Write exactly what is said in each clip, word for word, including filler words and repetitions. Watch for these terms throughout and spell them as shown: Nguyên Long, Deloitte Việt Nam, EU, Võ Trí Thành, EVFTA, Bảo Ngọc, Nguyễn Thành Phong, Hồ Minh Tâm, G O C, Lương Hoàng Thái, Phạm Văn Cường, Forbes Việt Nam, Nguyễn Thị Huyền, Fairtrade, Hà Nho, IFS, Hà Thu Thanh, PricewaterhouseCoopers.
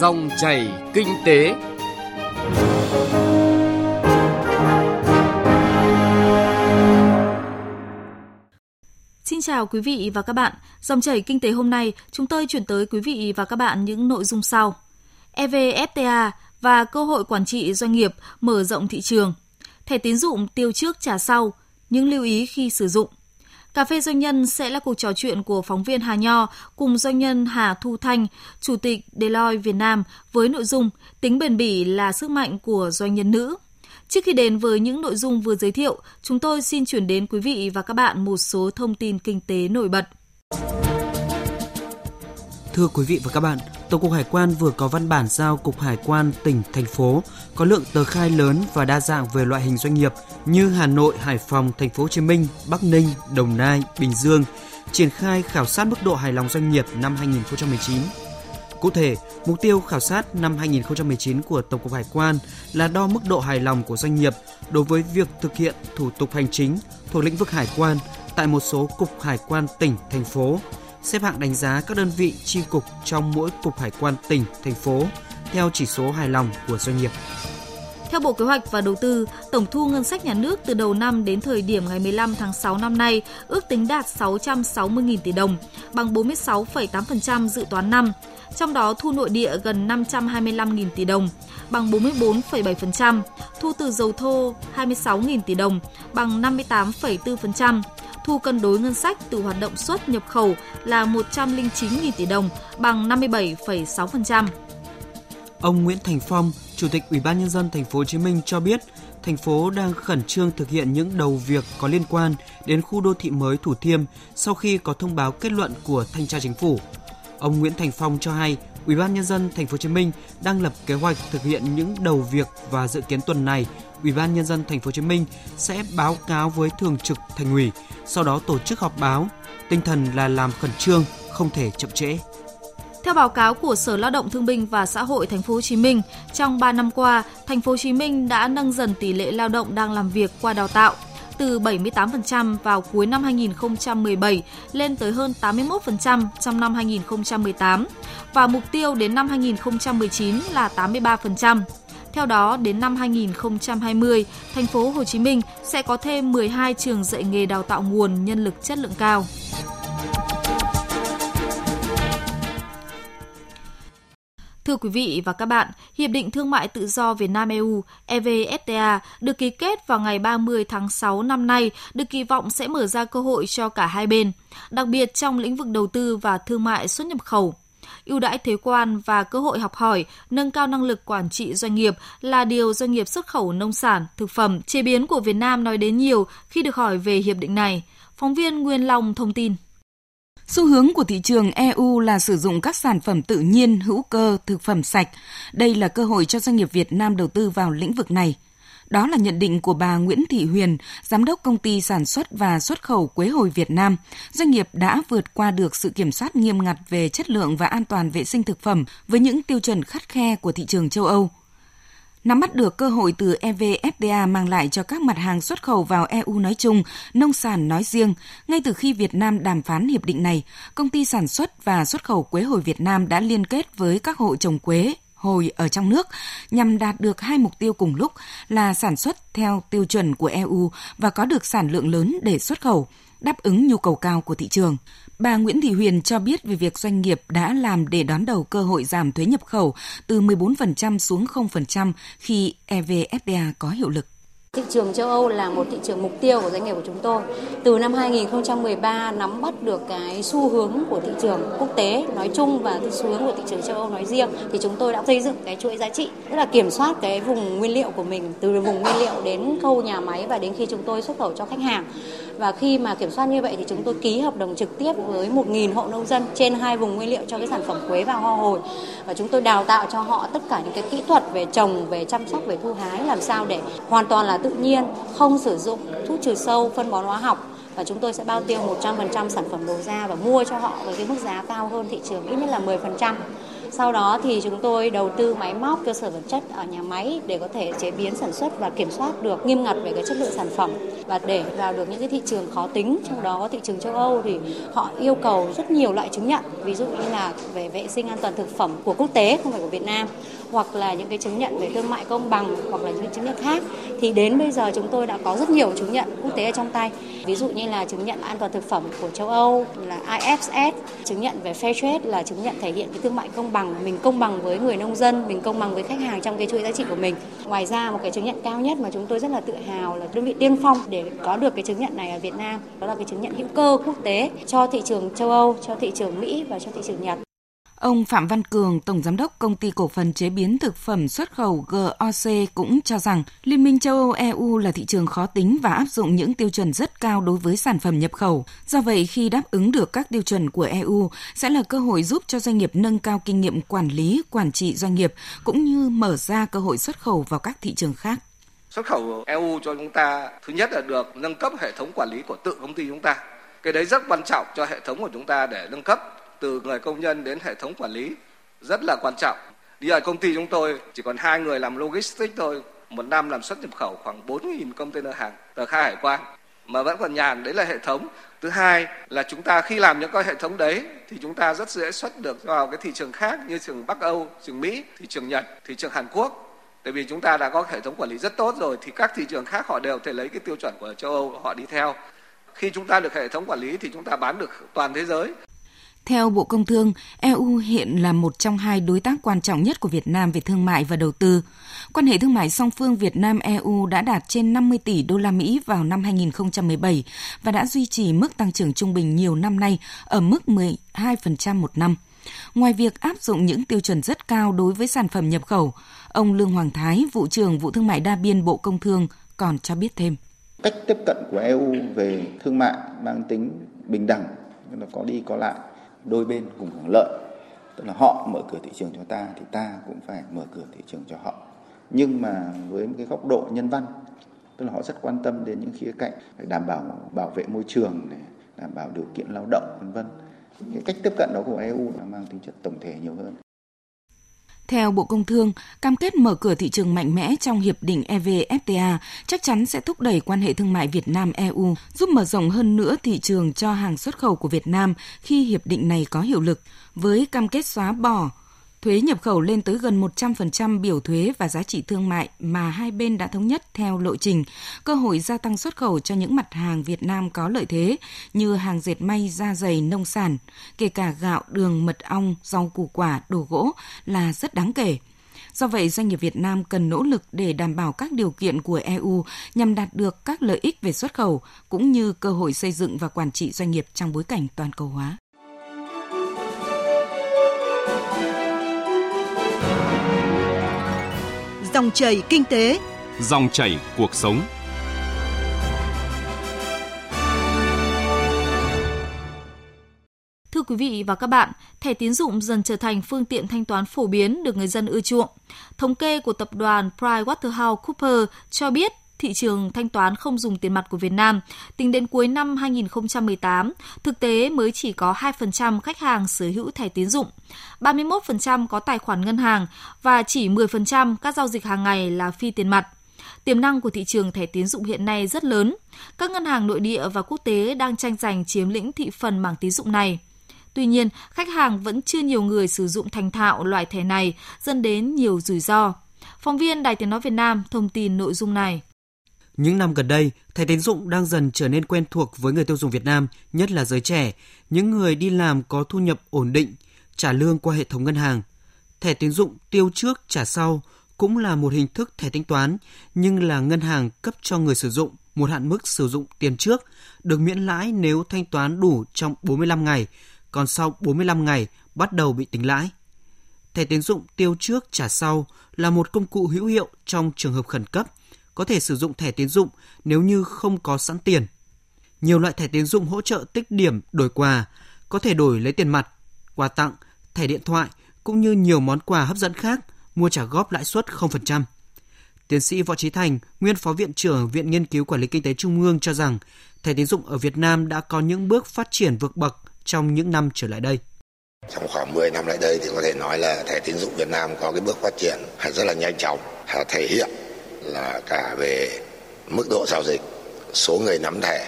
Dòng chảy kinh tế. Xin chào quý vị và các bạn. Dòng chảy kinh tế hôm nay, chúng tôi chuyển tới quý vị và các bạn những nội dung sau. e vê ép tê a và cơ hội quản trị doanh nghiệp mở rộng thị trường. Thẻ tín dụng tiêu trước trả sau, những lưu ý khi sử dụng. Cà phê doanh nhân sẽ là cuộc trò chuyện của phóng viên Hà Nho cùng doanh nhân Hà Thu Thanh, Chủ tịch Deloitte Việt Nam với nội dung tính bền bỉ là sức mạnh của doanh nhân nữ. Trước khi đến với những nội dung vừa giới thiệu, chúng tôi xin chuyển đến quý vị và các bạn một số thông tin kinh tế nổi bật. Thưa quý vị và các bạn, Tổng cục Hải quan vừa có văn bản giao Cục Hải quan tỉnh, thành phố có lượng tờ khai lớn và đa dạng về loại hình doanh nghiệp như Hà Nội, Hải Phòng, Thành phố Hồ Chí Minh, Bắc Ninh, Đồng Nai, Bình Dương triển khai khảo sát mức độ hài lòng doanh nghiệp năm hai không một chín. Cụ thể, mục tiêu khảo sát năm hai không một chín của Tổng cục Hải quan là đo mức độ hài lòng của doanh nghiệp đối với việc thực hiện thủ tục hành chính thuộc lĩnh vực hải quan tại một số cục hải quan tỉnh, thành phố, xếp hạng đánh giá các đơn vị chi cục trong mỗi cục hải quan tỉnh, thành phố theo chỉ số hài lòng của doanh nghiệp. Theo Bộ Kế hoạch và Đầu tư, tổng thu ngân sách nhà nước từ đầu năm đến thời điểm ngày mười lăm tháng sáu năm nay ước tính đạt sáu trăm sáu mươi nghìn tỷ đồng, bằng bốn mươi sáu phẩy tám phần trăm dự toán năm. Trong đó thu nội địa gần năm trăm hai mươi lăm nghìn tỷ đồng, bằng bốn mươi bốn phẩy bảy phần trăm, thu từ dầu thô hai mươi sáu nghìn tỷ đồng, bằng năm mươi tám phẩy bốn phần trăm, thu cân đối ngân sách từ hoạt động xuất nhập khẩu là một trăm lẻ chín nghìn tỷ đồng, bằng năm mươi bảy phẩy sáu phần trăm. Ông Nguyễn Thành Phong, Chủ tịch Ủy ban nhân dân Thành phố Hồ Chí Minh cho biết, thành phố đang khẩn trương thực hiện những đầu việc có liên quan đến khu đô thị mới Thủ Thiêm sau khi có thông báo kết luận của Thanh tra Chính phủ. Ông Nguyễn Thành Phong cho hay, Ủy ban nhân dân Thành phố Hồ Chí Minh đang lập kế hoạch thực hiện những đầu việc và dự kiến tuần này, Ủy ban nhân dân Thành phố Hồ Chí Minh sẽ báo cáo với Thường trực Thành ủy, sau đó tổ chức họp báo. Tinh thần là làm khẩn trương, không thể chậm trễ. Theo báo cáo của Sở Lao động Thương binh và Xã hội Thành phố Hồ Chí Minh, trong ba năm qua, Thành phố Hồ Chí Minh đã nâng dần tỷ lệ lao động đang làm việc qua đào tạo từ bảy mươi tám phần trăm vào cuối năm hai không một bảy lên tới hơn tám mươi mốt phần trăm trong năm hai không một tám và mục tiêu đến năm hai không một chín là tám mươi ba phần trăm. Theo đó, đến năm hai không hai không, thành phố Hồ Chí Minh sẽ có thêm mười hai trường dạy nghề đào tạo nguồn nhân lực chất lượng cao. Thưa quý vị và các bạn, Hiệp định Thương mại Tự do Việt Nam-e u e vê ép tê a được ký kết vào ngày ba mươi tháng sáu năm nay được kỳ vọng sẽ mở ra cơ hội cho cả hai bên, đặc biệt trong lĩnh vực đầu tư và thương mại xuất nhập khẩu. Ưu đãi thuế quan và cơ hội học hỏi, nâng cao năng lực quản trị doanh nghiệp là điều doanh nghiệp xuất khẩu nông sản, thực phẩm, chế biến của Việt Nam nói đến nhiều khi được hỏi về hiệp định này. Phóng viên Nguyên Long thông tin. Xu hướng của thị trường e u là sử dụng các sản phẩm tự nhiên, hữu cơ, thực phẩm sạch. Đây là cơ hội cho doanh nghiệp Việt Nam đầu tư vào lĩnh vực này. Đó là nhận định của bà Nguyễn Thị Huyền, Giám đốc Công ty Sản xuất và Xuất khẩu Quế hồi Việt Nam. Doanh nghiệp đã vượt qua được sự kiểm soát nghiêm ngặt về chất lượng và an toàn vệ sinh thực phẩm với những tiêu chuẩn khắt khe của thị trường châu Âu. Nắm bắt được cơ hội từ e vê ép tê a mang lại cho các mặt hàng xuất khẩu vào e u nói chung, nông sản nói riêng, ngay từ khi Việt Nam đàm phán hiệp định này, Công ty Sản xuất và Xuất khẩu Quế hồi Việt Nam đã liên kết với các hộ trồng quế hồi ở trong nước nhằm đạt được hai mục tiêu cùng lúc là sản xuất theo tiêu chuẩn của e u và có được sản lượng lớn để xuất khẩu, đáp ứng nhu cầu cao của thị trường. Bà Nguyễn Thị Huyền cho biết về việc doanh nghiệp đã làm để đón đầu cơ hội giảm thuế nhập khẩu từ mười bốn phần trăm xuống không phần trăm khi e vê ép tê a có hiệu lực. Thị trường châu Âu là một thị trường mục tiêu của doanh nghiệp của chúng tôi. Từ năm hai không một ba nắm bắt được cái xu hướng của thị trường quốc tế nói chung và xu hướng của thị trường châu Âu nói riêng thì chúng tôi đã xây dựng cái chuỗi giá trị, tức là kiểm soát cái vùng nguyên liệu của mình từ vùng nguyên liệu đến khâu nhà máy và đến khi chúng tôi xuất khẩu cho khách hàng. Và khi mà kiểm soát như vậy thì chúng tôi ký hợp đồng trực tiếp với một nghìn hộ nông dân trên hai vùng nguyên liệu cho cái sản phẩm quế và hoa hồi. Và chúng tôi đào tạo cho họ tất cả những cái kỹ thuật về trồng, về chăm sóc, về thu hái làm sao để hoàn toàn là tự nhiên, không sử dụng thuốc trừ sâu, phân bón hóa học. Và chúng tôi sẽ bao tiêu một trăm phần trăm sản phẩm đầu ra và mua cho họ với cái mức giá cao hơn thị trường ít nhất là mười phần trăm. Sau đó thì chúng tôi đầu tư máy móc, cơ sở vật chất ở nhà máy để có thể chế biến sản xuất và kiểm soát được nghiêm ngặt về cái chất lượng sản phẩm. Và để vào được những cái thị trường khó tính, trong đó có thị trường châu Âu thì họ yêu cầu rất nhiều loại chứng nhận, ví dụ như là về vệ sinh an toàn thực phẩm của quốc tế, không phải của Việt Nam, hoặc là những cái chứng nhận về thương mại công bằng, hoặc là những chứng nhận khác. Thì đến bây giờ chúng tôi đã có rất nhiều chứng nhận quốc tế ở trong tay, ví dụ như là chứng nhận an toàn thực phẩm của châu Âu là I F S, chứng nhận về Fairtrade là chứng nhận thể hiện cái thương mại công bằng, mình công bằng với người nông dân, mình công bằng với khách hàng trong cái chuỗi giá trị của mình. Ngoài ra, một cái chứng nhận cao nhất mà chúng tôi rất là tự hào là đơn vị tiên phong để có được cái chứng nhận này ở Việt Nam, đó là cái chứng nhận hữu cơ quốc tế cho thị trường châu Âu, cho thị trường Mỹ và cho thị trường Nhật. Ông Phạm Văn Cường, Tổng Giám đốc Công ty Cổ phần Chế biến Thực phẩm Xuất khẩu G O C cũng cho rằng Liên minh châu Âu E U là thị trường khó tính và áp dụng những tiêu chuẩn rất cao đối với sản phẩm nhập khẩu. Do vậy, khi đáp ứng được các tiêu chuẩn của E U sẽ là cơ hội giúp cho doanh nghiệp nâng cao kinh nghiệm quản lý, quản trị doanh nghiệp cũng như mở ra cơ hội xuất khẩu vào các thị trường khác. Xuất khẩu E U cho chúng ta, thứ nhất là được nâng cấp hệ thống quản lý của tự công ty chúng ta. Cái đấy rất quan trọng cho hệ thống của chúng ta để nâng cấp. Từ người công nhân đến hệ thống quản lý rất là quan trọng. Bây giờ công ty chúng tôi chỉ còn hai người làm logistics thôi, một năm làm xuất nhập khẩu khoảng bốn nghìn container hàng tờ khai hải quan mà vẫn còn nhàn. Đấy là hệ thống. Thứ hai là chúng ta khi làm những cái hệ thống đấy thì chúng ta rất dễ xuất được vào cái thị trường khác như thị trường Bắc Âu, thị trường Mỹ, thị trường Nhật, thị trường Hàn Quốc. Tại vì chúng ta đã có hệ thống quản lý rất tốt rồi thì các thị trường khác họ đều thể lấy cái tiêu chuẩn của châu Âu họ đi theo. Khi chúng ta được hệ thống quản lý thì chúng ta bán được toàn thế giới. Theo Bộ Công Thương, E U hiện là một trong hai đối tác quan trọng nhất của Việt Nam về thương mại và đầu tư. Quan hệ thương mại song phương Việt Nam-E U đã đạt trên năm mươi tỷ đô la Mỹ vào năm hai nghìn không trăm mười bảy và đã duy trì mức tăng trưởng trung bình nhiều năm nay ở mức mười hai phần trăm một năm. Ngoài việc áp dụng những tiêu chuẩn rất cao đối với sản phẩm nhập khẩu, ông Lương Hoàng Thái, vụ trưởng vụ thương mại đa biên Bộ Công Thương còn cho biết thêm. Cách tiếp cận của E U về thương mại mang tính bình đẳng, nhưng là có đi có lại. Đôi bên cùng hưởng lợi, tức là họ mở cửa thị trường cho ta thì ta cũng phải mở cửa thị trường cho họ, nhưng mà với một cái góc độ nhân văn, tức là họ rất quan tâm đến những khía cạnh phải đảm bảo bảo vệ môi trường này, đảm bảo điều kiện lao động vân vân. Cái cách tiếp cận đó của E U là mang tính chất tổng thể nhiều hơn. Theo Bộ Công Thương, cam kết mở cửa thị trường mạnh mẽ trong Hiệp định E V F T A chắc chắn sẽ thúc đẩy quan hệ thương mại Việt Nam-E U, giúp mở rộng hơn nữa thị trường cho hàng xuất khẩu của Việt Nam khi Hiệp định này có hiệu lực, với cam kết xóa bỏ thuế nhập khẩu lên tới gần một trăm phần trăm biểu thuế và giá trị thương mại mà hai bên đã thống nhất theo lộ trình, cơ hội gia tăng xuất khẩu cho những mặt hàng Việt Nam có lợi thế như hàng dệt may, da giày, nông sản, kể cả gạo, đường, mật ong, rau củ quả, đồ gỗ là rất đáng kể. Do vậy, doanh nghiệp Việt Nam cần nỗ lực để đảm bảo các điều kiện của E U nhằm đạt được các lợi ích về xuất khẩu cũng như cơ hội xây dựng và quản trị doanh nghiệp trong bối cảnh toàn cầu hóa. Dòng chảy kinh tế, dòng chảy cuộc sống. Thưa quý vị và các bạn, thẻ tín dụng dần trở thành phương tiện thanh toán phổ biến được người dân ưa chuộng. Thống kê của tập đoàn PricewaterhouseCoopers cho biết thị trường thanh toán không dùng tiền mặt của Việt Nam tính đến cuối năm hai nghìn không trăm mười tám, thực tế mới chỉ có hai phần trăm khách hàng sở hữu thẻ tín dụng, ba mươi mốt phần trăm có tài khoản ngân hàng và chỉ mười phần trăm các giao dịch hàng ngày là phi tiền mặt. Tiềm năng của thị trường thẻ tín dụng hiện nay rất lớn. Các ngân hàng nội địa và quốc tế đang tranh giành chiếm lĩnh thị phần mảng tín dụng này. Tuy nhiên, khách hàng vẫn chưa nhiều người sử dụng thành thạo loại thẻ này, dẫn đến nhiều rủi ro. Phóng viên Đài Tiếng Nói Việt Nam thông tin nội dung này. Những năm gần đây, thẻ tín dụng đang dần trở nên quen thuộc với người tiêu dùng Việt Nam, nhất là giới trẻ, những người đi làm có thu nhập ổn định, trả lương qua hệ thống ngân hàng. Thẻ tín dụng tiêu trước trả sau cũng là một hình thức thẻ thanh toán, nhưng là ngân hàng cấp cho người sử dụng một hạn mức sử dụng tiền trước, được miễn lãi nếu thanh toán đủ trong bốn mươi lăm ngày, còn sau bốn mươi lăm ngày bắt đầu bị tính lãi. Thẻ tín dụng tiêu trước trả sau là một công cụ hữu hiệu trong trường hợp khẩn cấp, có thể sử dụng thẻ tín dụng nếu như không có sẵn tiền. Nhiều loại thẻ tín dụng hỗ trợ tích điểm đổi quà, có thể đổi lấy tiền mặt, quà tặng, thẻ điện thoại cũng như nhiều món quà hấp dẫn khác, mua trả góp lãi suất không phần trăm. Tiến sĩ Võ Trí Thành, nguyên Phó Viện trưởng Viện Nghiên cứu Quản lý Kinh tế Trung ương cho rằng thẻ tín dụng ở Việt Nam đã có những bước phát triển vượt bậc trong những năm trở lại đây. Trong khoảng mười năm lại đây thì có thể nói là thẻ tín dụng Việt Nam có cái bước phát triển rất là nhanh chóng, thể hiện là cả về mức độ giao dịch, số người nắm thẻ,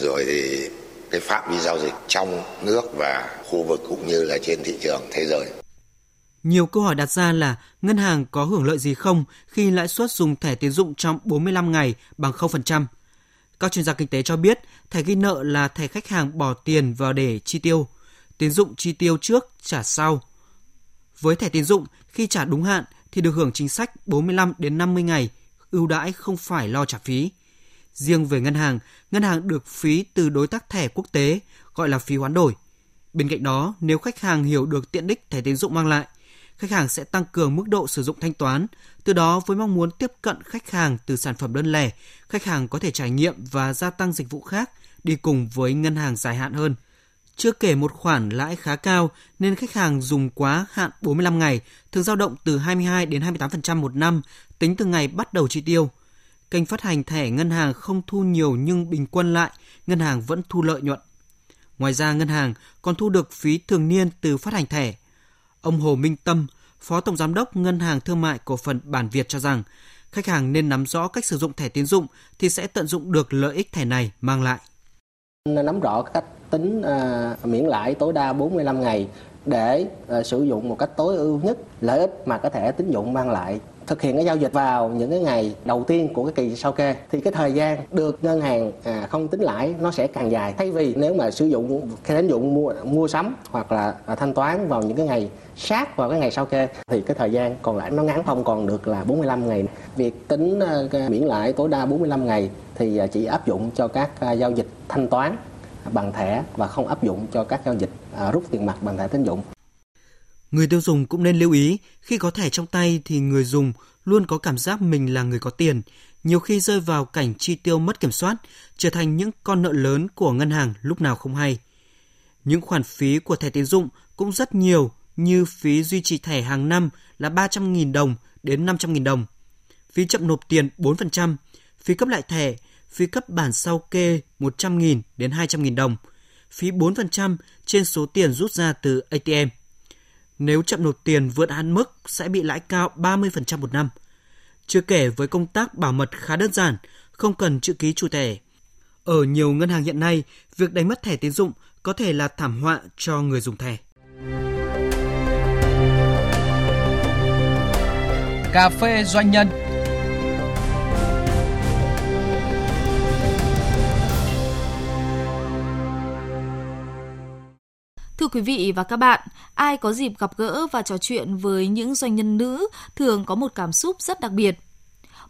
rồi thì cái phạm vi giao dịch trong nước và khu vực cũng như là trên thị trường thế giới. Nhiều câu hỏi đặt ra là ngân hàng có hưởng lợi gì không khi lãi suất dùng thẻ tín dụng trong bốn mươi lăm ngày bằng không phần trăm. Các chuyên gia kinh tế cho biết thẻ ghi nợ là thẻ khách hàng bỏ tiền vào để chi tiêu, tín dụng chi tiêu trước trả sau. Với thẻ tín dụng, khi trả đúng hạn thì được hưởng chính sách bốn mươi lăm đến năm mươi ngày ưu đãi không phải lo trả phí. Riêng về ngân hàng, ngân hàng được phí từ đối tác thẻ quốc tế gọi là phí hoán đổi. Bên cạnh đó, nếu khách hàng hiểu được tiện ích thẻ tín dụng mang lại, khách hàng sẽ tăng cường mức độ sử dụng thanh toán, từ đó với mong muốn tiếp cận khách hàng từ sản phẩm đơn lẻ, khách hàng có thể trải nghiệm và gia tăng dịch vụ khác đi cùng với ngân hàng dài hạn hơn. Chưa kể một khoản lãi khá cao nên khách hàng dùng quá hạn bốn mươi lăm ngày thường dao động từ hai mươi hai đến hai mươi tám phần trăm một năm tính từ ngày bắt đầu chi tiêu. Kênh phát hành thẻ ngân hàng không thu nhiều nhưng bình quân lại, ngân hàng vẫn thu lợi nhuận. Ngoài ra, ngân hàng còn thu được phí thường niên từ phát hành thẻ. Ông Hồ Minh Tâm, Phó Tổng Giám đốc Ngân hàng Thương mại Cổ phần Bản Việt cho rằng, khách hàng nên nắm rõ cách sử dụng thẻ tín dụng thì sẽ tận dụng được lợi ích thẻ này mang lại. Nắm rõ cách tính uh, miễn lãi tối đa bốn mươi lăm ngày để uh, sử dụng một cách tối ưu nhất lợi ích mà có thể tín dụng mang lại. Thực hiện cái giao dịch vào những cái ngày đầu tiên của cái kỳ sao kê thì cái thời gian được ngân hàng à, không tính lãi nó sẽ càng dài, thay vì nếu mà sử dụng cái tín dụng mua mua sắm hoặc là à, thanh toán vào những cái ngày sát vào cái ngày sao kê thì cái thời gian còn lại nó ngắn, không còn được là bốn mươi lăm ngày. Việc tính à, miễn lãi tối đa bốn mươi lăm ngày thì chỉ áp dụng cho các à, giao dịch thanh toán bằng thẻ và không áp dụng cho các giao dịch à, rút tiền mặt bằng thẻ tín dụng. Người tiêu dùng cũng nên lưu ý, khi có thẻ trong tay thì người dùng luôn có cảm giác mình là người có tiền, nhiều khi rơi vào cảnh chi tiêu mất kiểm soát, trở thành những con nợ lớn của ngân hàng lúc nào không hay. Những khoản phí của thẻ tín dụng cũng rất nhiều, như phí duy trì thẻ hàng năm là ba trăm nghìn đồng đến năm trăm nghìn đồng, phí chậm nộp tiền bốn phần trăm, phí cấp lại thẻ, phí cấp bản sao kê một trăm nghìn đến hai trăm nghìn đồng, phí bốn phần trăm trên số tiền rút ra từ a tê em. Nếu chậm nộp tiền vượt hạn mức sẽ bị lãi cao ba mươi phần trăm một năm. Chưa kể với công tác bảo mật khá đơn giản, không cần chữ ký chủ thẻ. Ở nhiều ngân hàng hiện nay, việc đánh mất thẻ tín dụng có thể là thảm họa cho người dùng thẻ. Cà phê doanh nhân. Thưa quý vị và các bạn, ai có dịp gặp gỡ và trò chuyện với những doanh nhân nữ thường có một cảm xúc rất đặc biệt.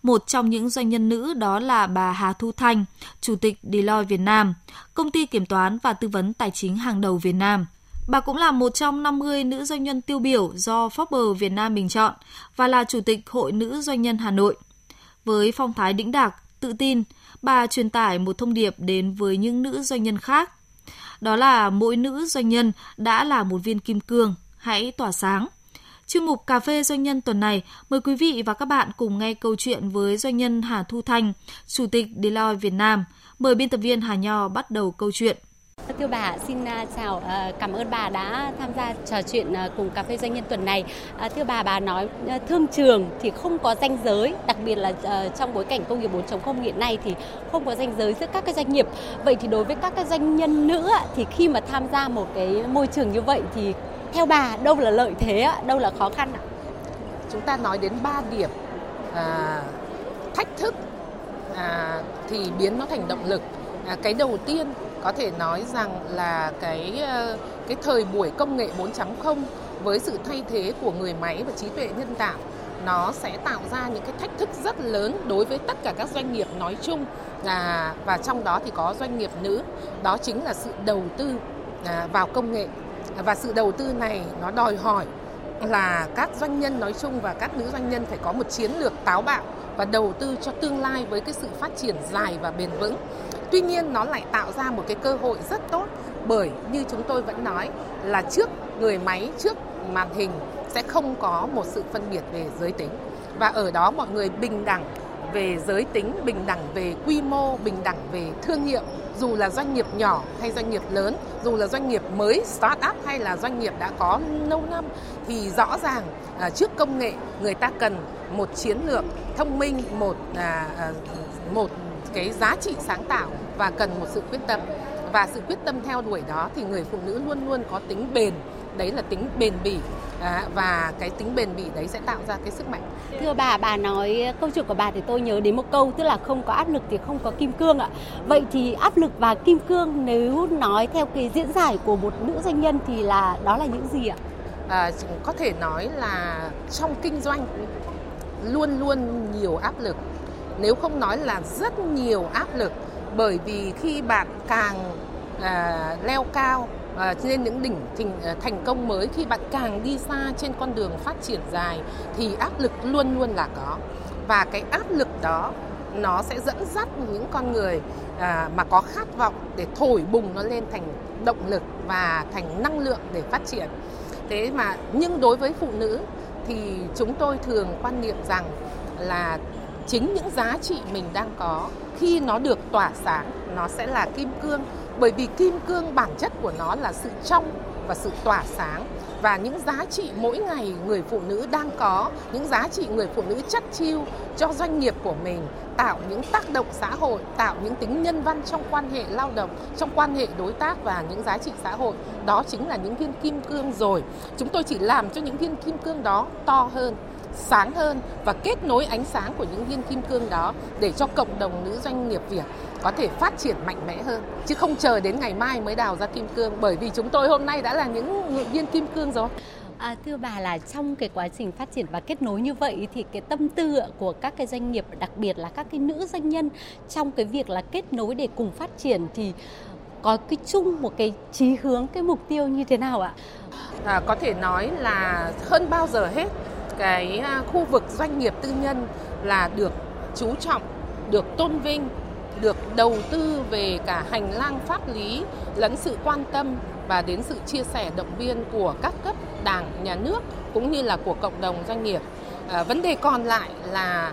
Một trong những doanh nhân nữ đó là bà Hà Thu Thanh, Chủ tịch Deloitte Việt Nam, công ty kiểm toán và tư vấn tài chính hàng đầu Việt Nam. Bà cũng là một trong năm mươi nữ doanh nhân tiêu biểu do Forbes Việt Nam bình chọn và là Chủ tịch Hội Nữ Doanh nhân Hà Nội. Với phong thái đĩnh đạc, tự tin, bà truyền tải một thông điệp đến với những nữ doanh nhân khác. Đó là mỗi nữ doanh nhân đã là một viên kim cương, hãy tỏa sáng. Chuyên mục Cà phê Doanh nhân tuần này, mời quý vị và các bạn cùng nghe câu chuyện với doanh nhân Hà Thu Thanh, Chủ tịch Deloitte Việt Nam. Mời biên tập viên Hà Nho bắt đầu câu chuyện. Thưa bà, xin chào, cảm ơn bà đã tham gia trò chuyện cùng Cà phê Doanh nhân tuần này. Thưa bà, bà nói thương trường thì không có ranh giới, đặc biệt là trong bối cảnh công nghiệp bốn chấm không hiện nay thì không có ranh giới giữa các cái doanh nghiệp. Vậy thì đối với các cái doanh nhân nữ thì khi mà tham gia một cái môi trường như vậy thì theo bà đâu là lợi thế, đâu là khó khăn ạ? Chúng ta nói đến ba điểm à, thách thức à, thì biến nó thành động lực. À, cái đầu tiên có thể nói rằng là cái cái thời buổi công nghệ bốn chấm không với sự thay thế của người máy và trí tuệ nhân tạo, nó sẽ tạo ra những cái thách thức rất lớn đối với tất cả các doanh nghiệp nói chung, à, và trong đó thì có doanh nghiệp nữ. Đó chính là sự đầu tư à, vào công nghệ, và sự đầu tư này nó đòi hỏi là các doanh nhân nói chung và các nữ doanh nhân phải có một chiến lược táo bạo và đầu tư cho tương lai với cái sự phát triển dài và bền vững. Tuy nhiên nó lại tạo ra một cái cơ hội rất tốt, bởi như chúng tôi vẫn nói là trước người máy, trước màn hình sẽ không có một sự phân biệt về giới tính. Và ở đó mọi người bình đẳng về giới tính, bình đẳng về quy mô, bình đẳng về thương hiệu. Dù là doanh nghiệp nhỏ hay doanh nghiệp lớn, dù là doanh nghiệp mới, start-up hay là doanh nghiệp đã có lâu năm, thì rõ ràng à, trước công nghệ người ta cần một chiến lược thông minh, một, à, một cái giá trị sáng tạo và cần một sự quyết tâm. Và sự quyết tâm theo đuổi đó thì người phụ nữ luôn luôn có tính bền, đấy là tính bền bỉ. À, và cái tính bền bỉ đấy sẽ tạo ra cái sức mạnh. Thưa bà, bà nói câu chuyện của bà thì tôi nhớ đến một câu, tức là không có áp lực thì không có kim cương ạ. Vậy thì áp lực và kim cương nếu nói theo cái diễn giải của một nữ doanh nhân thì là đó là những gì ạ? À, có thể nói là trong kinh doanh luôn luôn nhiều áp lực, nếu không nói là rất nhiều áp lực, bởi vì khi bạn càng à, leo cao À, trên những đỉnh thành công mới, khi bạn càng đi xa trên con đường phát triển dài thì áp lực luôn luôn là có. Và cái áp lực đó nó sẽ dẫn dắt những con người à, mà có khát vọng để thổi bùng nó lên thành động lực và thành năng lượng để phát triển. Thế mà nhưng đối với phụ nữ thì chúng tôi thường quan niệm rằng là chính những giá trị mình đang có khi nó được tỏa sáng nó sẽ là kim cương. Bởi vì kim cương bản chất của nó là sự trong và sự tỏa sáng, và những giá trị mỗi ngày người phụ nữ đang có, những giá trị người phụ nữ chắt chiu cho doanh nghiệp của mình, tạo những tác động xã hội, tạo những tính nhân văn trong quan hệ lao động, trong quan hệ đối tác và những giá trị xã hội. Đó chính là những viên kim cương rồi. Chúng tôi chỉ làm cho những viên kim cương đó to hơn, sáng hơn và kết nối ánh sáng của những viên kim cương đó để cho cộng đồng nữ doanh nghiệp Việt có thể phát triển mạnh mẽ hơn, chứ không chờ đến ngày mai mới đào ra kim cương, bởi vì chúng tôi hôm nay đã là những viên kim cương rồi. À, thưa bà, là trong cái quá trình phát triển và kết nối như vậy thì cái tâm tư của các cái doanh nghiệp, đặc biệt là các cái nữ doanh nhân trong cái việc là kết nối để cùng phát triển thì có cái chung một cái chí hướng, cái mục tiêu như thế nào ạ? À, có thể nói là hơn bao giờ hết, cái khu vực doanh nghiệp tư nhân là được chú trọng, được tôn vinh, được đầu tư về cả hành lang pháp lý lẫn sự quan tâm và đến sự chia sẻ động viên của các cấp đảng, nhà nước cũng như là của cộng đồng doanh nghiệp. À, vấn đề còn lại là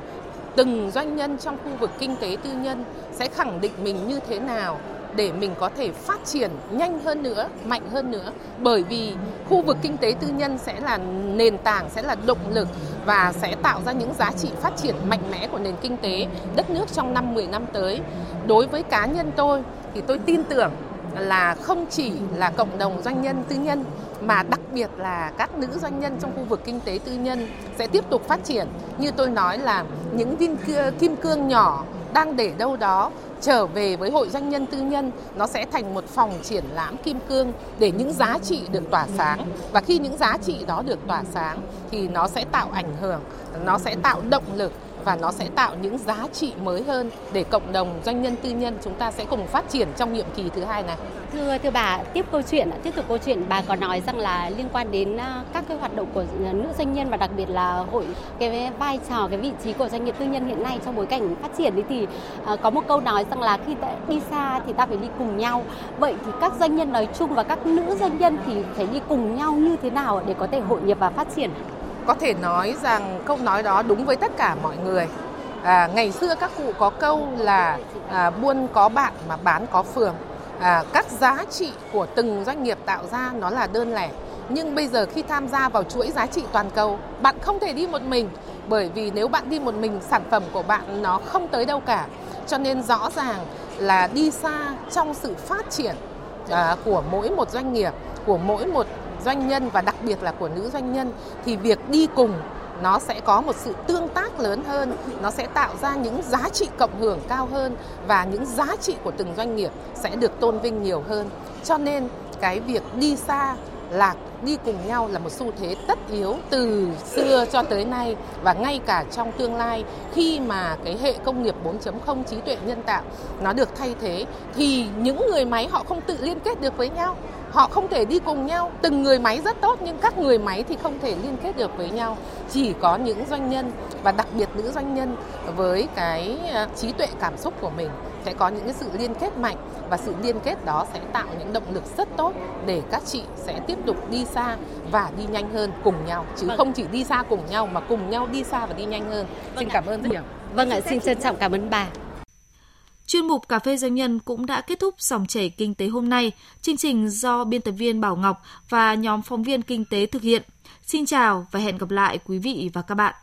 từng doanh nhân trong khu vực kinh tế tư nhân sẽ khẳng định mình như thế nào để mình có thể phát triển nhanh hơn nữa, mạnh hơn nữa. Bởi vì khu vực kinh tế tư nhân sẽ là nền tảng, sẽ là động lực và sẽ tạo ra những giá trị phát triển mạnh mẽ của nền kinh tế đất nước trong năm mười năm tới. Đối với cá nhân tôi thì tôi tin tưởng là không chỉ là cộng đồng doanh nhân tư nhân mà đặc biệt là các nữ doanh nhân trong khu vực kinh tế tư nhân sẽ tiếp tục phát triển. Như tôi nói là những viên kim cương nhỏ đang để đâu đó trở về với hội doanh nhân tư nhân, nó sẽ thành một phòng triển lãm kim cương để những giá trị được tỏa sáng. Và khi những giá trị đó được tỏa sáng thì nó sẽ tạo ảnh hưởng, nó sẽ tạo động lực và nó sẽ tạo những giá trị mới hơn để cộng đồng doanh nhân tư nhân chúng ta sẽ cùng phát triển trong nhiệm kỳ thứ hai này. Thưa thưa bà, tiếp câu chuyện, tiếp tục câu chuyện, bà có nói rằng là liên quan đến các cái hoạt động của nữ doanh nhân và đặc biệt là hội, cái vai trò, cái vị trí của doanh nghiệp tư nhân hiện nay trong bối cảnh phát triển thì có một câu nói rằng là khi đi xa thì ta phải đi cùng nhau. Vậy thì các doanh nhân nói chung và các nữ doanh nhân thì phải đi cùng nhau như thế nào để có thể hội nhập và phát triển? Có thể nói rằng câu nói đó đúng với tất cả mọi người. À, ngày xưa các cụ có câu là à, buôn có bạn mà bán có phường. À, các giá trị của từng doanh nghiệp tạo ra nó là đơn lẻ. Nhưng bây giờ khi tham gia vào chuỗi giá trị toàn cầu, bạn không thể đi một mình. Bởi vì nếu bạn đi một mình, sản phẩm của bạn nó không tới đâu cả. Cho nên rõ ràng là đi xa trong sự phát triển à, của mỗi một doanh nghiệp, của mỗi một doanh nhân và đặc biệt là của nữ doanh nhân thì việc đi cùng nó sẽ có một sự tương tác lớn hơn, nó sẽ tạo ra những giá trị cộng hưởng cao hơn và những giá trị của từng doanh nghiệp sẽ được tôn vinh nhiều hơn. Cho nên cái việc đi xa là đi cùng nhau là một xu thế tất yếu từ xưa cho tới nay, và ngay cả trong tương lai khi mà cái hệ công nghiệp bốn chấm không, trí tuệ nhân tạo nó được thay thế thì những người máy họ không tự liên kết được với nhau. Họ không thể đi cùng nhau, từng người máy rất tốt nhưng các người máy thì không thể liên kết được với nhau. Chỉ có những doanh nhân và đặc biệt nữ doanh nhân với cái trí tuệ cảm xúc của mình sẽ có những cái sự liên kết mạnh, và sự liên kết đó sẽ tạo những động lực rất tốt để các chị sẽ tiếp tục đi xa và đi nhanh hơn cùng nhau. Chứ không chỉ đi xa cùng nhau mà cùng nhau đi xa và đi nhanh hơn. Xin cảm ơn rất nhiều. Vâng ạ, xin trân trọng cảm ơn bà. Chuyên mục Cà phê Doanh nhân cũng đã kết thúc dòng chảy kinh tế hôm nay. Chương trình do biên tập viên Bảo Ngọc và nhóm phóng viên kinh tế thực hiện. Xin chào và hẹn gặp lại quý vị và các bạn.